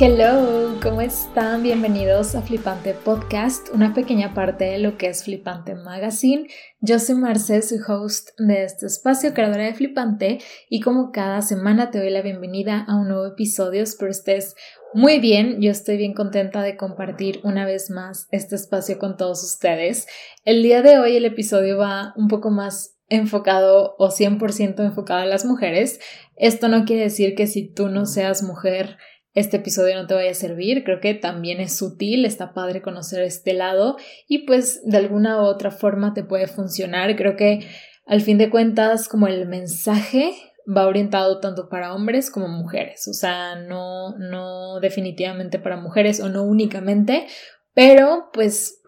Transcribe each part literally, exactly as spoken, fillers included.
Hello, ¿cómo están? Bienvenidos a Flipante Podcast, una pequeña parte de lo que es Flipante Magazine. Yo soy Marce, soy host de este espacio, creadora de Flipante, y como cada semana te doy la bienvenida a un nuevo episodio. Espero estés muy bien, yo estoy bien contenta de compartir una vez más este espacio con todos ustedes. El día de hoy el episodio va un poco más enfocado o cien por ciento enfocado a las mujeres. Esto no quiere decir que si tú no seas mujer, este episodio no te vaya a servir. Creo que también es útil, está padre conocer este lado y pues de alguna u otra forma te puede funcionar. Creo que al fin de cuentas como el mensaje va orientado tanto para hombres como mujeres, o sea, no, no definitivamente para mujeres o no únicamente, pero pues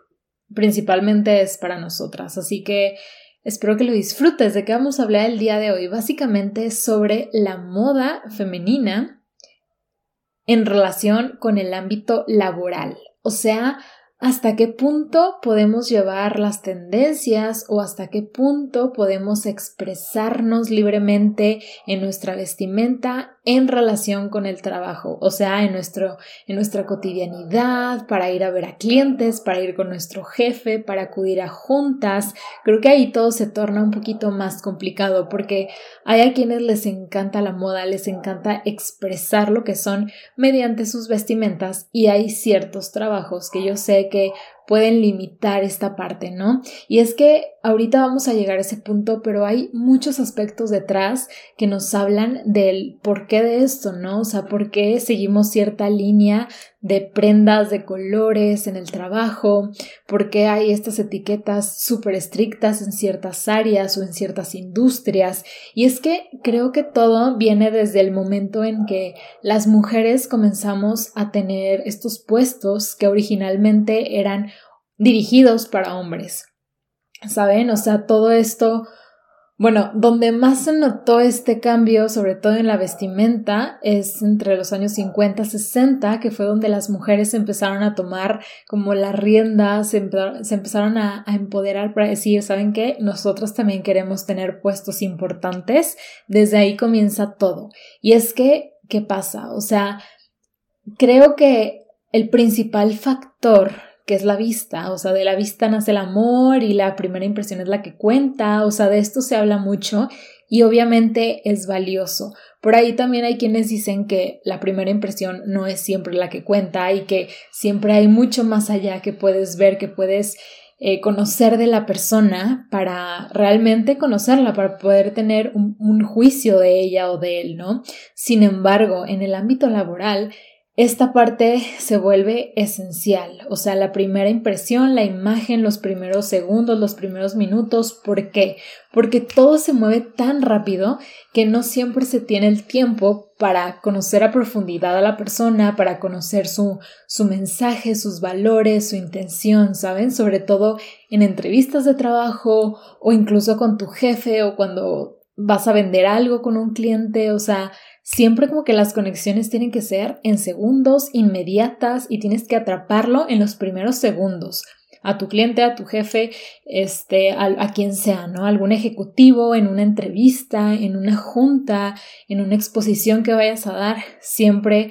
principalmente es para nosotras, así que espero que lo disfrutes. ¿De qué vamos a hablar el día de hoy? Básicamente sobre la moda femenina en relación con el ámbito laboral. O sea, hasta qué punto podemos llevar las tendencias o hasta qué punto podemos expresarnos libremente en nuestra vestimenta en relación con el trabajo. O sea, en, nuestro, en nuestra cotidianidad, para ir a ver a clientes, para ir con nuestro jefe, para acudir a juntas. Creo que ahí todo se torna un poquito más complicado porque hay a quienes les encanta la moda, les encanta expresar lo que son mediante sus vestimentas y hay ciertos trabajos que yo sé que pueden limitar esta parte, ¿no? Y es que ahorita vamos a llegar a ese punto, pero hay muchos aspectos detrás que nos hablan del porqué de esto, ¿no? O sea, por qué seguimos cierta línea de prendas, de colores en el trabajo, por qué hay estas etiquetas súper estrictas en ciertas áreas o en ciertas industrias. Y es que creo que todo viene desde el momento en que las mujeres comenzamos a tener estos puestos que originalmente eran dirigidos para hombres, ¿saben? O sea, todo esto, bueno, donde más se notó este cambio, sobre todo en la vestimenta, es entre los años cincuenta, sesenta, que fue donde las mujeres empezaron a tomar como las riendas, se, empe- se empezaron a, a empoderar para decir, ¿saben qué? Nosotras también queremos tener puestos importantes. Desde ahí comienza todo. Y es que, ¿qué pasa? O sea, creo que el principal factor que es la vista, o sea, de la vista nace el amor y la primera impresión es la que cuenta, o sea, de esto se habla mucho y obviamente es valioso. Por ahí también hay quienes dicen que la primera impresión no es siempre la que cuenta y que siempre hay mucho más allá que puedes ver, que puedes eh, conocer de la persona para realmente conocerla, para poder tener un, un juicio de ella o de él, ¿no? Sin embargo, en el ámbito laboral, esta parte se vuelve esencial, o sea, la primera impresión, la imagen, los primeros segundos, los primeros minutos. ¿Por qué? Porque todo se mueve tan rápido que no siempre se tiene el tiempo para conocer a profundidad a la persona, para conocer su, su mensaje, sus valores, su intención, ¿saben? Sobre todo en entrevistas de trabajo o incluso con tu jefe o cuando vas a vender algo con un cliente, o sea, siempre como que las conexiones tienen que ser en segundos, inmediatas, y tienes que atraparlo en los primeros segundos. A tu cliente, a tu jefe, este, a, a quien sea, ¿no? Algún ejecutivo, en una entrevista, en una junta, en una exposición que vayas a dar, siempre,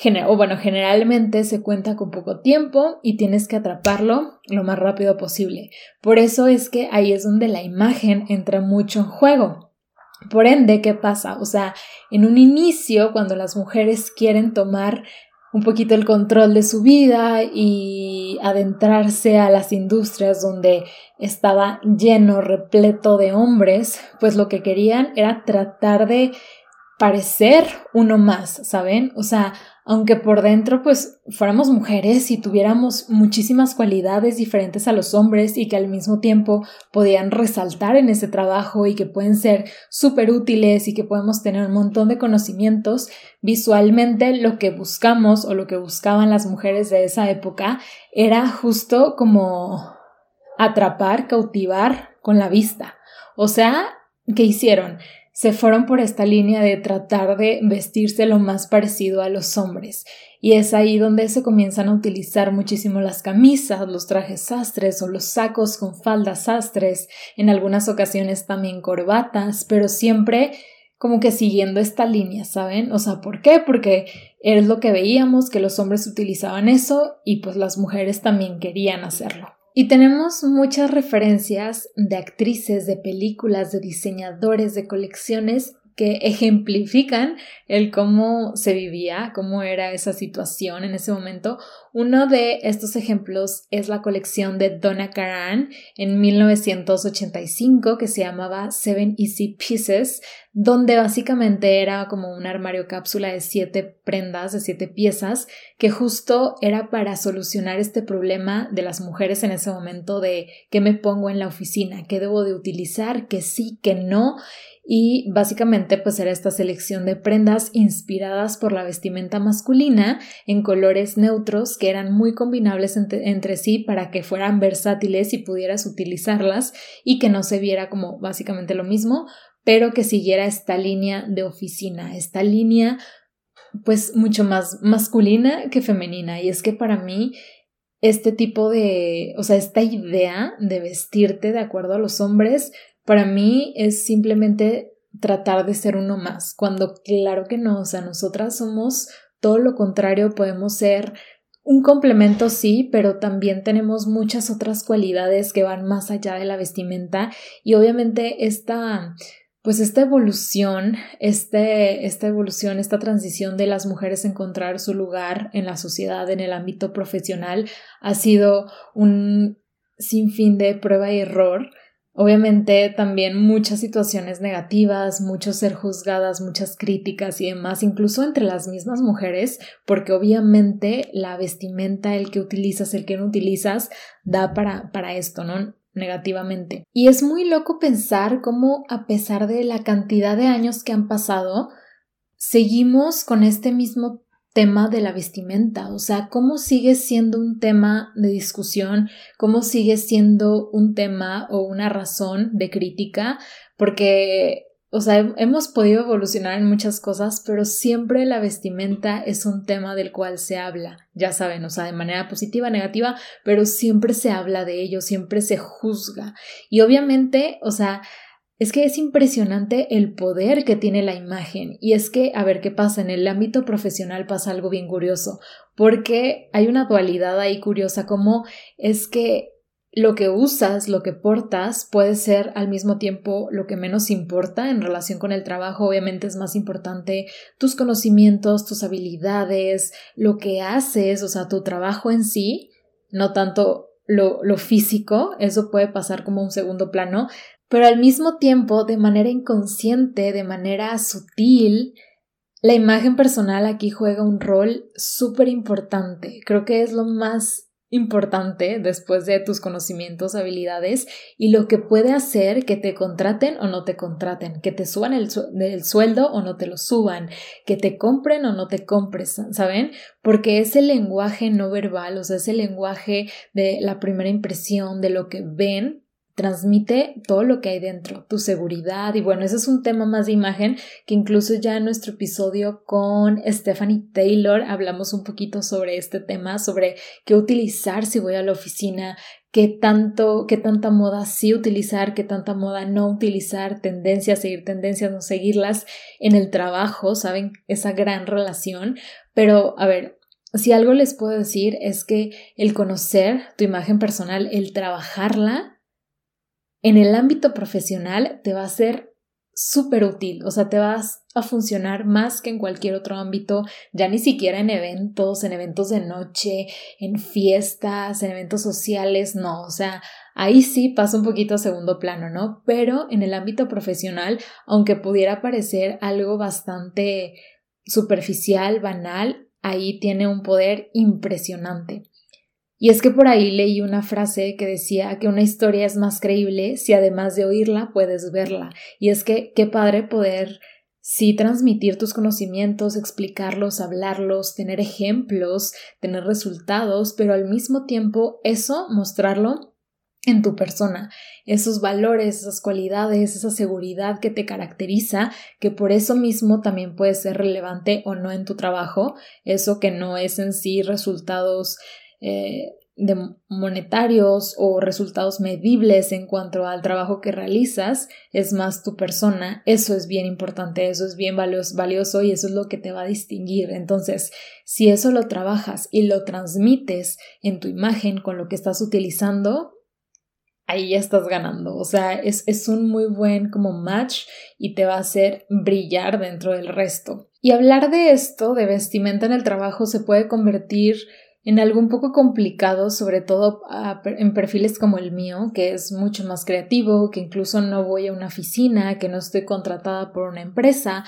gener- o bueno, generalmente se cuenta con poco tiempo y tienes que atraparlo lo más rápido posible. Por eso es que ahí es donde la imagen entra mucho en juego. Por ende, ¿qué pasa? O sea, en un inicio, cuando las mujeres quieren tomar un poquito el control de su vida y adentrarse a las industrias donde estaba lleno, repleto de hombres, pues lo que querían era tratar de parecer uno más, ¿saben? O sea, aunque por dentro pues fuéramos mujeres y tuviéramos muchísimas cualidades diferentes a los hombres y que al mismo tiempo podían resaltar en ese trabajo y que pueden ser súper útiles y que podemos tener un montón de conocimientos, visualmente lo que buscamos o lo que buscaban las mujeres de esa época era justo como atrapar, cautivar con la vista. O sea, ¿qué hicieron? Se fueron por esta línea de tratar de vestirse lo más parecido a los hombres. Y es ahí donde se comienzan a utilizar muchísimo las camisas, los trajes sastres o los sacos con faldas sastres, en algunas ocasiones también corbatas, pero siempre como que siguiendo esta línea, ¿saben? O sea, ¿por qué? Porque es lo que veíamos, que los hombres utilizaban eso y pues las mujeres también querían hacerlo. Y tenemos muchas referencias de actrices, de películas, de diseñadores, de colecciones que ejemplifican el cómo se vivía, cómo era esa situación en ese momento. Uno de estos ejemplos es la colección de Donna Karan en mil novecientos ochenta y cinco que se llamaba Seven Easy Pieces, donde básicamente era como un armario cápsula de siete prendas, de siete piezas, que justo era para solucionar este problema de las mujeres en ese momento de qué me pongo en la oficina, qué debo de utilizar, qué sí, qué no, y básicamente pues era esta selección de prendas inspiradas por la vestimenta masculina en colores neutros que eran muy combinables entre, entre sí para que fueran versátiles y pudieras utilizarlas y que no se viera como básicamente lo mismo, pero que siguiera esta línea de oficina, esta línea pues mucho más masculina que femenina. Y es que para mí este tipo de, o sea, esta idea de vestirte de acuerdo a los hombres, para mí es simplemente tratar de ser uno más, cuando claro que no, o sea, nosotras somos todo lo contrario, podemos ser un complemento sí, pero también tenemos muchas otras cualidades que van más allá de la vestimenta y obviamente esta, pues esta evolución, este, esta evolución, esta transición de las mujeres encontrar su lugar en la sociedad, en el ámbito profesional, ha sido un sinfín de prueba y error. Obviamente también muchas situaciones negativas, mucho ser juzgadas, muchas críticas y demás, incluso entre las mismas mujeres, porque obviamente la vestimenta, el que utilizas, el que no utilizas, da para, para esto, ¿no? Negativamente. Y es muy loco pensar cómo a pesar de la cantidad de años que han pasado, seguimos con este mismo tema de la vestimenta, o sea, cómo sigue siendo un tema de discusión, cómo sigue siendo un tema o una razón de crítica, porque, o sea, hemos podido evolucionar en muchas cosas, pero siempre la vestimenta es un tema del cual se habla, ya saben, o sea, de manera positiva, negativa, pero siempre se habla de ello, siempre se juzga, y obviamente, o sea, es que es impresionante el poder que tiene la imagen y es que, a ver qué pasa, en el ámbito profesional pasa algo bien curioso porque hay una dualidad ahí curiosa como es que lo que usas, lo que portas puede ser al mismo tiempo lo que menos importa en relación con el trabajo. Obviamente es más importante tus conocimientos, tus habilidades, lo que haces, o sea, tu trabajo en sí, no tanto lo, lo físico, eso puede pasar como un segundo plano. Pero al mismo tiempo, de manera inconsciente, de manera sutil, la imagen personal aquí juega un rol súper importante. Creo que es lo más importante después de tus conocimientos, habilidades y lo que puede hacer que te contraten o no te contraten, que te suban el, su- el sueldo o no te lo suban, que te compren o no te compres, ¿saben? Porque ese lenguaje no verbal, o sea, ese lenguaje de la primera impresión, de lo que ven, transmite todo lo que hay dentro, tu seguridad y bueno, ese es un tema más de imagen que incluso ya en nuestro episodio con Stephanie Taylor hablamos un poquito sobre este tema, sobre qué utilizar si voy a la oficina, qué tanto, qué tanta moda sí utilizar, qué tanta moda no utilizar, tendencias, seguir tendencias, no seguirlas en el trabajo, ¿saben? Esa gran relación, pero a ver, si algo les puedo decir es que el conocer tu imagen personal, el trabajarla, en el ámbito profesional te va a ser súper útil, o sea, te vas a funcionar más que en cualquier otro ámbito, ya ni siquiera en eventos, en eventos de noche, en fiestas, en eventos sociales, no, o sea, ahí sí pasa un poquito a segundo plano, ¿no? Pero en el ámbito profesional, aunque pudiera parecer algo bastante superficial, banal, ahí tiene un poder impresionante. Y es que por ahí leí una frase que decía que una historia es más creíble si además de oírla puedes verla. Y es que qué padre poder sí transmitir tus conocimientos, explicarlos, hablarlos, tener ejemplos, tener resultados, pero al mismo tiempo eso mostrarlo en tu persona, esos valores, esas cualidades, esa seguridad que te caracteriza, que por eso mismo también puede ser relevante o no en tu trabajo, eso que no es en sí resultados Eh, de monetarios o resultados medibles en cuanto al trabajo que realizas, es más tu persona. Eso es bien importante, eso es bien valioso y eso es lo que te va a distinguir. Entonces, si eso lo trabajas y lo transmites en tu imagen con lo que estás utilizando, ahí ya estás ganando. O sea, es, es un muy buen como match y te va a hacer brillar dentro del resto. Y hablar de esto, de vestimenta en el trabajo, se puede convertir en algo un poco complicado, sobre todo en perfiles como el mío, que es mucho más creativo, que incluso no voy a una oficina, que no estoy contratada por una empresa,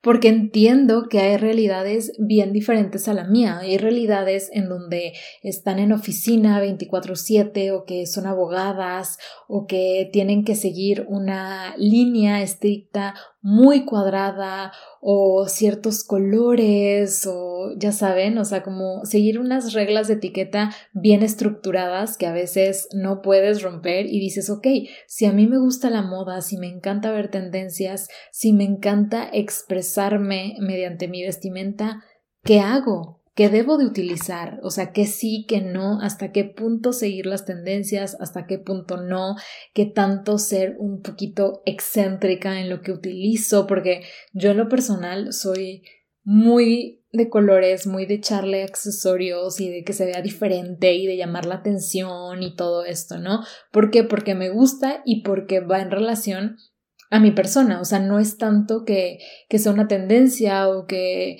porque entiendo que hay realidades bien diferentes a la mía. Hay realidades en donde están en oficina veinticuatro siete o que son abogadas o que tienen que seguir una línea estricta muy cuadrada o ciertos colores o ya saben, o sea, como seguir unas reglas de etiqueta bien estructuradas que a veces no puedes romper y dices, ok, si a mí me gusta la moda, si me encanta ver tendencias, si me encanta expresar mediante mi vestimenta, ¿qué hago? ¿Qué debo de utilizar? O sea, ¿qué sí, qué no? ¿Hasta qué punto seguir las tendencias? ¿Hasta qué punto no? ¿Qué tanto ser un poquito excéntrica en lo que utilizo? Porque yo en lo personal soy muy de colores, muy de echarle accesorios y de que se vea diferente y de llamar la atención y todo esto, ¿no? ¿Por qué? Porque me gusta y porque va en relación a mi persona, o sea, no es tanto que, que sea una tendencia o que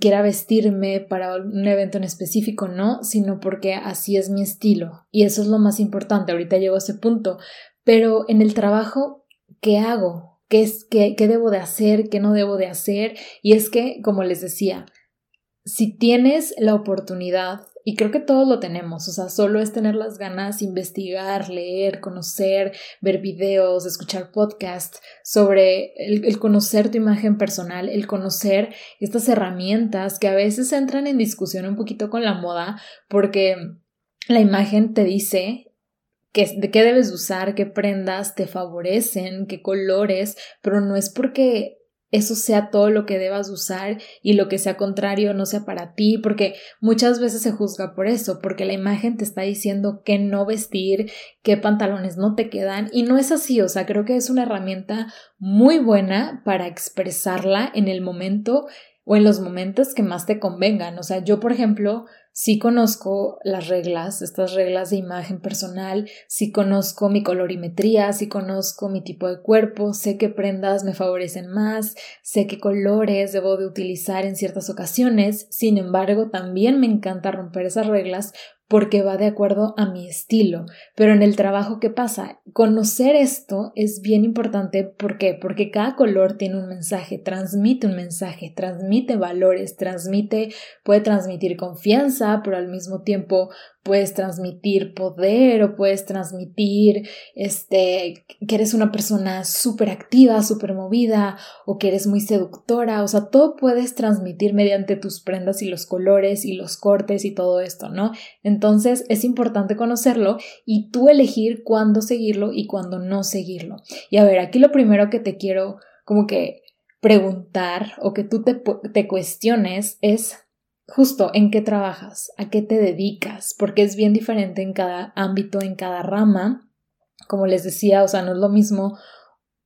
quiera vestirme para un evento en específico, no, sino porque así es mi estilo y eso es lo más importante. Ahorita llego a ese punto, pero en el trabajo, ¿qué hago? ¿Qué es, qué, qué debo de hacer? ¿Qué no debo de hacer? Y es que, como les decía, si tienes la oportunidad, y creo que todos lo tenemos, o sea, solo es tener las ganas, investigar, leer, conocer, ver videos, escuchar podcasts sobre el, el conocer tu imagen personal, el conocer estas herramientas que a veces entran en discusión un poquito con la moda porque la imagen te dice qué, de qué debes usar, qué prendas te favorecen, qué colores, pero no es porque eso sea todo lo que debas usar y lo que sea contrario no sea para ti, porque muchas veces se juzga por eso, porque la imagen te está diciendo qué no vestir, qué pantalones no te quedan, y no es así. O sea, creo que es una herramienta muy buena para expresarla en el momento o en los momentos que más te convengan. O sea, yo, por ejemplo, sí conozco las reglas, estas reglas de imagen personal, sí conozco mi colorimetría, sí conozco mi tipo de cuerpo, sé qué prendas me favorecen más, sé qué colores debo de utilizar en ciertas ocasiones. Sin embargo, también me encanta romper esas reglas porque va de acuerdo a mi estilo. Pero en el trabajo, ¿qué pasa? Conocer esto es bien importante. ¿Por qué? Porque cada color tiene un mensaje, transmite un mensaje, transmite valores, transmite, puede transmitir confianza, pero al mismo tiempo puedes transmitir poder o puedes transmitir este, que eres una persona súper activa, súper movida o que eres muy seductora. O sea, todo puedes transmitir mediante tus prendas y los colores y los cortes y todo esto, ¿no? Entonces es importante conocerlo y tú elegir cuándo seguirlo y cuándo no seguirlo. Y a ver, aquí lo primero que te quiero como que preguntar o que tú te, te cuestiones es justo, ¿en qué trabajas? ¿A qué te dedicas? Porque es bien diferente en cada ámbito, en cada rama. Como les decía, o sea, no es lo mismo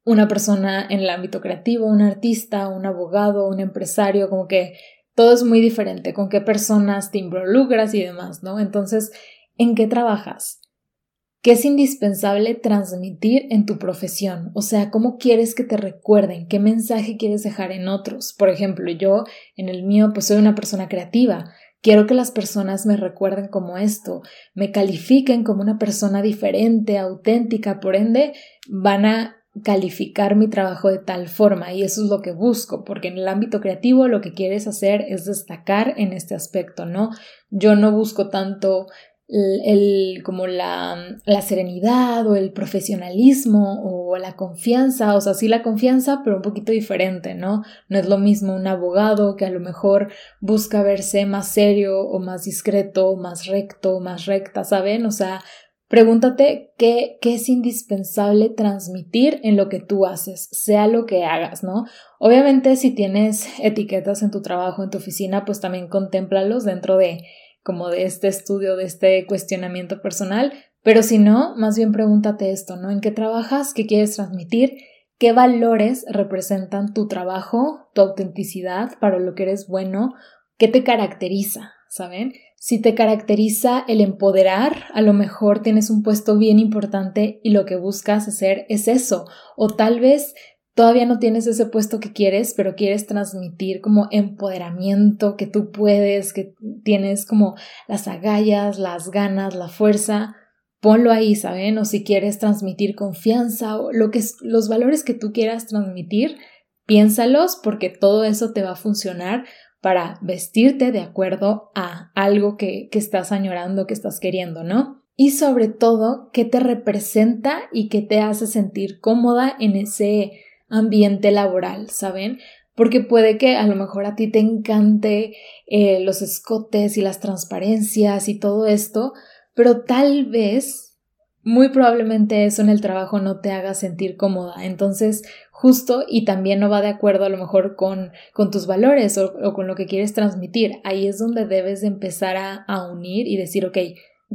una persona en el ámbito creativo, un artista, un abogado, un empresario, como que todo es muy diferente, con qué personas te involucras y demás, ¿no? Entonces, ¿en qué trabajas? ¿Qué es indispensable transmitir en tu profesión? O sea, ¿cómo quieres que te recuerden? ¿Qué mensaje quieres dejar en otros? Por ejemplo, yo en el mío pues soy una persona creativa. Quiero que las personas me recuerden como esto, me califiquen como una persona diferente, auténtica, por ende van a calificar mi trabajo de tal forma y eso es lo que busco, porque en el ámbito creativo lo que quieres hacer es destacar en este aspecto, ¿no? Yo no busco tanto el, el como la, la serenidad o el profesionalismo o la confianza, o sea, sí la confianza, pero un poquito diferente, ¿no? No es lo mismo un abogado que a lo mejor busca verse más serio o más discreto, más recto, más recta, ¿saben? O sea, pregúntate qué, qué es indispensable transmitir en lo que tú haces, sea lo que hagas, ¿no? Obviamente, si tienes etiquetas en tu trabajo, en tu oficina, pues también contémplalos dentro de como de este estudio, de este cuestionamiento personal, pero si no, más bien pregúntate esto, ¿no? ¿En qué trabajas? ¿Qué quieres transmitir? ¿Qué valores representan tu trabajo, tu autenticidad, para lo que eres bueno? ¿Qué te caracteriza? ¿Saben? Si te caracteriza el empoderar, a lo mejor tienes un puesto bien importante y lo que buscas hacer es eso. O tal vez todavía no tienes ese puesto que quieres, pero quieres transmitir como empoderamiento, que tú puedes, que tienes como las agallas, las ganas, la fuerza. Ponlo ahí, ¿saben? O si quieres transmitir confianza o lo que, los valores que tú quieras transmitir, piénsalos porque todo eso te va a funcionar para vestirte de acuerdo a algo que, que estás añorando, que estás queriendo, ¿no? Y sobre todo, ¿qué te representa y qué te hace sentir cómoda en ese ambiente laboral, ¿saben? Porque puede que a lo mejor a ti te encante eh, los escotes y las transparencias y todo esto, pero tal vez, muy probablemente eso en el trabajo no te haga sentir cómoda. Entonces, justo, y también no va de acuerdo a lo mejor con, con tus valores o, o con lo que quieres transmitir. Ahí es donde debes de empezar a, a unir y decir, ok,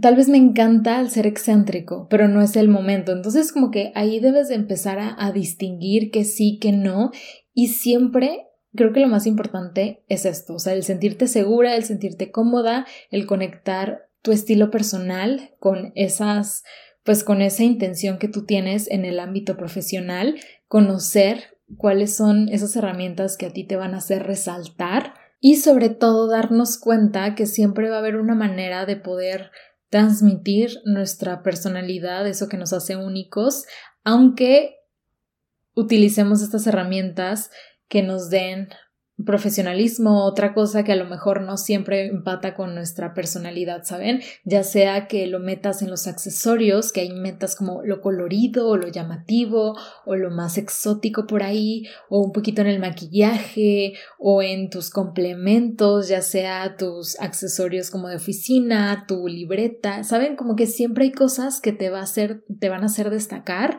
tal vez me encanta el ser excéntrico, pero no es el momento. Entonces, como que ahí debes de empezar a, a distinguir que sí, que no, y siempre... Creo que lo más importante es esto, o sea, el sentirte segura, el sentirte cómoda, el conectar tu estilo personal con esas, pues con esa intención que tú tienes en el ámbito profesional, conocer cuáles son esas herramientas que a ti te van a hacer resaltar y sobre todo darnos cuenta que siempre va a haber una manera de poder transmitir nuestra personalidad, eso que nos hace únicos, aunque utilicemos estas herramientas que nos den profesionalismo, otra cosa que a lo mejor no siempre empata con nuestra personalidad, ¿saben? Ya sea que lo metas en los accesorios, que hay metas como lo colorido o lo llamativo o lo más exótico por ahí, o un poquito en el maquillaje o en tus complementos, ya sea tus accesorios como de oficina, tu libreta, ¿saben? Como que siempre hay cosas que te, va a hacer, te van a hacer destacar,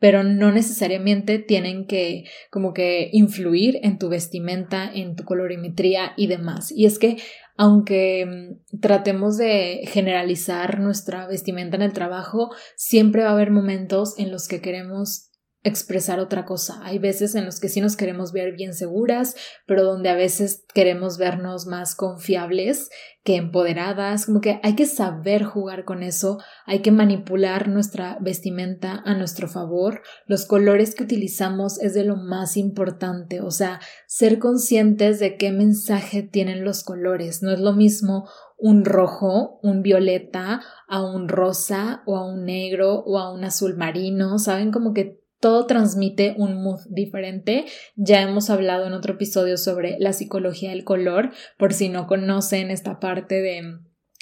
pero no necesariamente tienen que como que influir en tu vestimenta, en tu colorimetría y demás. Y es que aunque tratemos de generalizar nuestra vestimenta en el trabajo, siempre va a haber momentos en los que queremos expresar otra cosa. Hay veces en los que sí nos queremos ver bien seguras, pero donde a veces queremos vernos más confiables que empoderadas. Como que hay que saber jugar con eso, hay que manipular nuestra vestimenta a nuestro favor. Los colores que utilizamos es de lo más importante, o sea, ser conscientes de qué mensaje tienen los colores. No es lo mismo un rojo, un violeta, a un rosa o a un negro o a un azul marino, ¿saben? Como que todo transmite un mood diferente. Ya hemos hablado en otro episodio sobre la psicología del color, por si no conocen esta parte de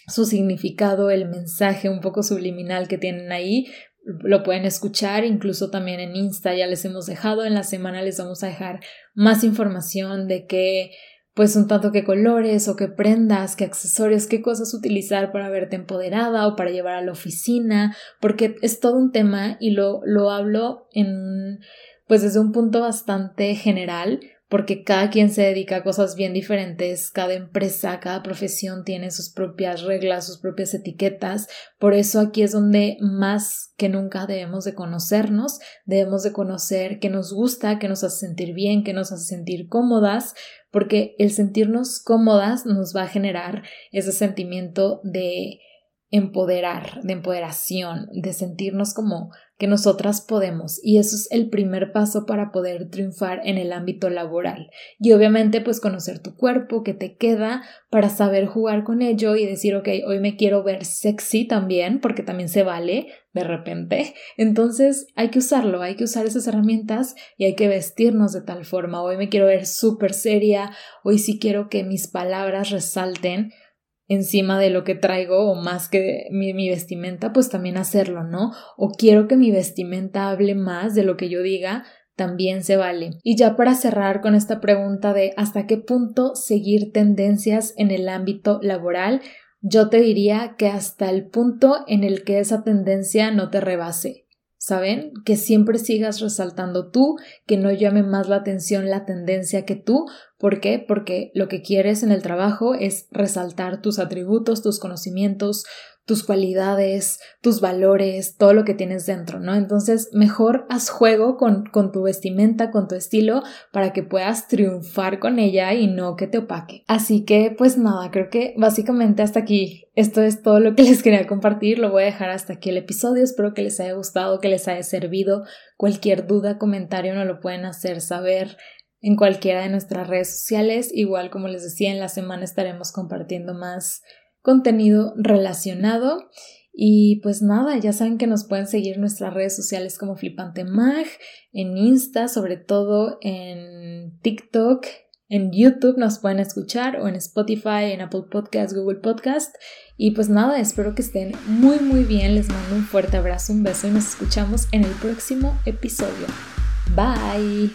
su significado, el mensaje un poco subliminal que tienen ahí. Lo pueden escuchar, incluso también en Insta ya les hemos dejado. En la semana les vamos a dejar más información de qué, pues un tanto qué colores o qué prendas, qué accesorios, qué cosas utilizar para verte empoderada o para llevar a la oficina, porque es todo un tema y lo, lo hablo en, pues desde un punto bastante general, porque cada quien se dedica a cosas bien diferentes, cada empresa, cada profesión tiene sus propias reglas, sus propias etiquetas. Por eso aquí es donde más que nunca debemos de conocernos, debemos de conocer qué nos gusta, qué nos hace sentir bien, qué nos hace sentir cómodas, porque el sentirnos cómodas nos va a generar ese sentimiento de empoderar, de empoderación, de sentirnos como que nosotras podemos, y eso es el primer paso para poder triunfar en el ámbito laboral. Y obviamente pues conocer tu cuerpo, que te queda, para saber jugar con ello y decir, ok, hoy me quiero ver sexy también, porque también se vale de repente. Entonces hay que usarlo, hay que usar esas herramientas y hay que vestirnos de tal forma. Hoy me quiero ver súper seria, hoy sí quiero que mis palabras resalten encima de lo que traigo o más que mi, mi vestimenta, pues también hacerlo, ¿no? O quiero que mi vestimenta hable más de lo que yo diga, también se vale. Y ya para cerrar con esta pregunta de ¿hasta qué punto seguir tendencias en el ámbito laboral? Yo te diría que hasta el punto en el que esa tendencia no te rebase, ¿saben? Que siempre sigas resaltando tú, que no llame más la atención la tendencia que tú, ¿Por qué? Porque lo que quieres en el trabajo es resaltar tus atributos, tus conocimientos, tus cualidades, tus valores, todo lo que tienes dentro, ¿no? Entonces, mejor haz juego con, con tu vestimenta, con tu estilo, para que puedas triunfar con ella y no que te opaque. Así que, pues nada, creo que básicamente hasta aquí. Esto es todo lo que les quería compartir. Lo voy a dejar hasta aquí el episodio. Espero que les haya gustado, que les haya servido. Cualquier duda, comentario, nos lo pueden hacer saber en cualquiera de nuestras redes sociales. Igual, como les decía, en la semana estaremos compartiendo más contenido relacionado. Y pues nada, ya saben que nos pueden seguir en nuestras redes sociales como Flipante Mag, en Insta, sobre todo en TikTok, en YouTube nos pueden escuchar, o en Spotify, en Apple Podcast, Google Podcast. Y pues nada, espero que estén muy muy bien. Les mando un fuerte abrazo, un beso y nos escuchamos en el próximo episodio. Bye.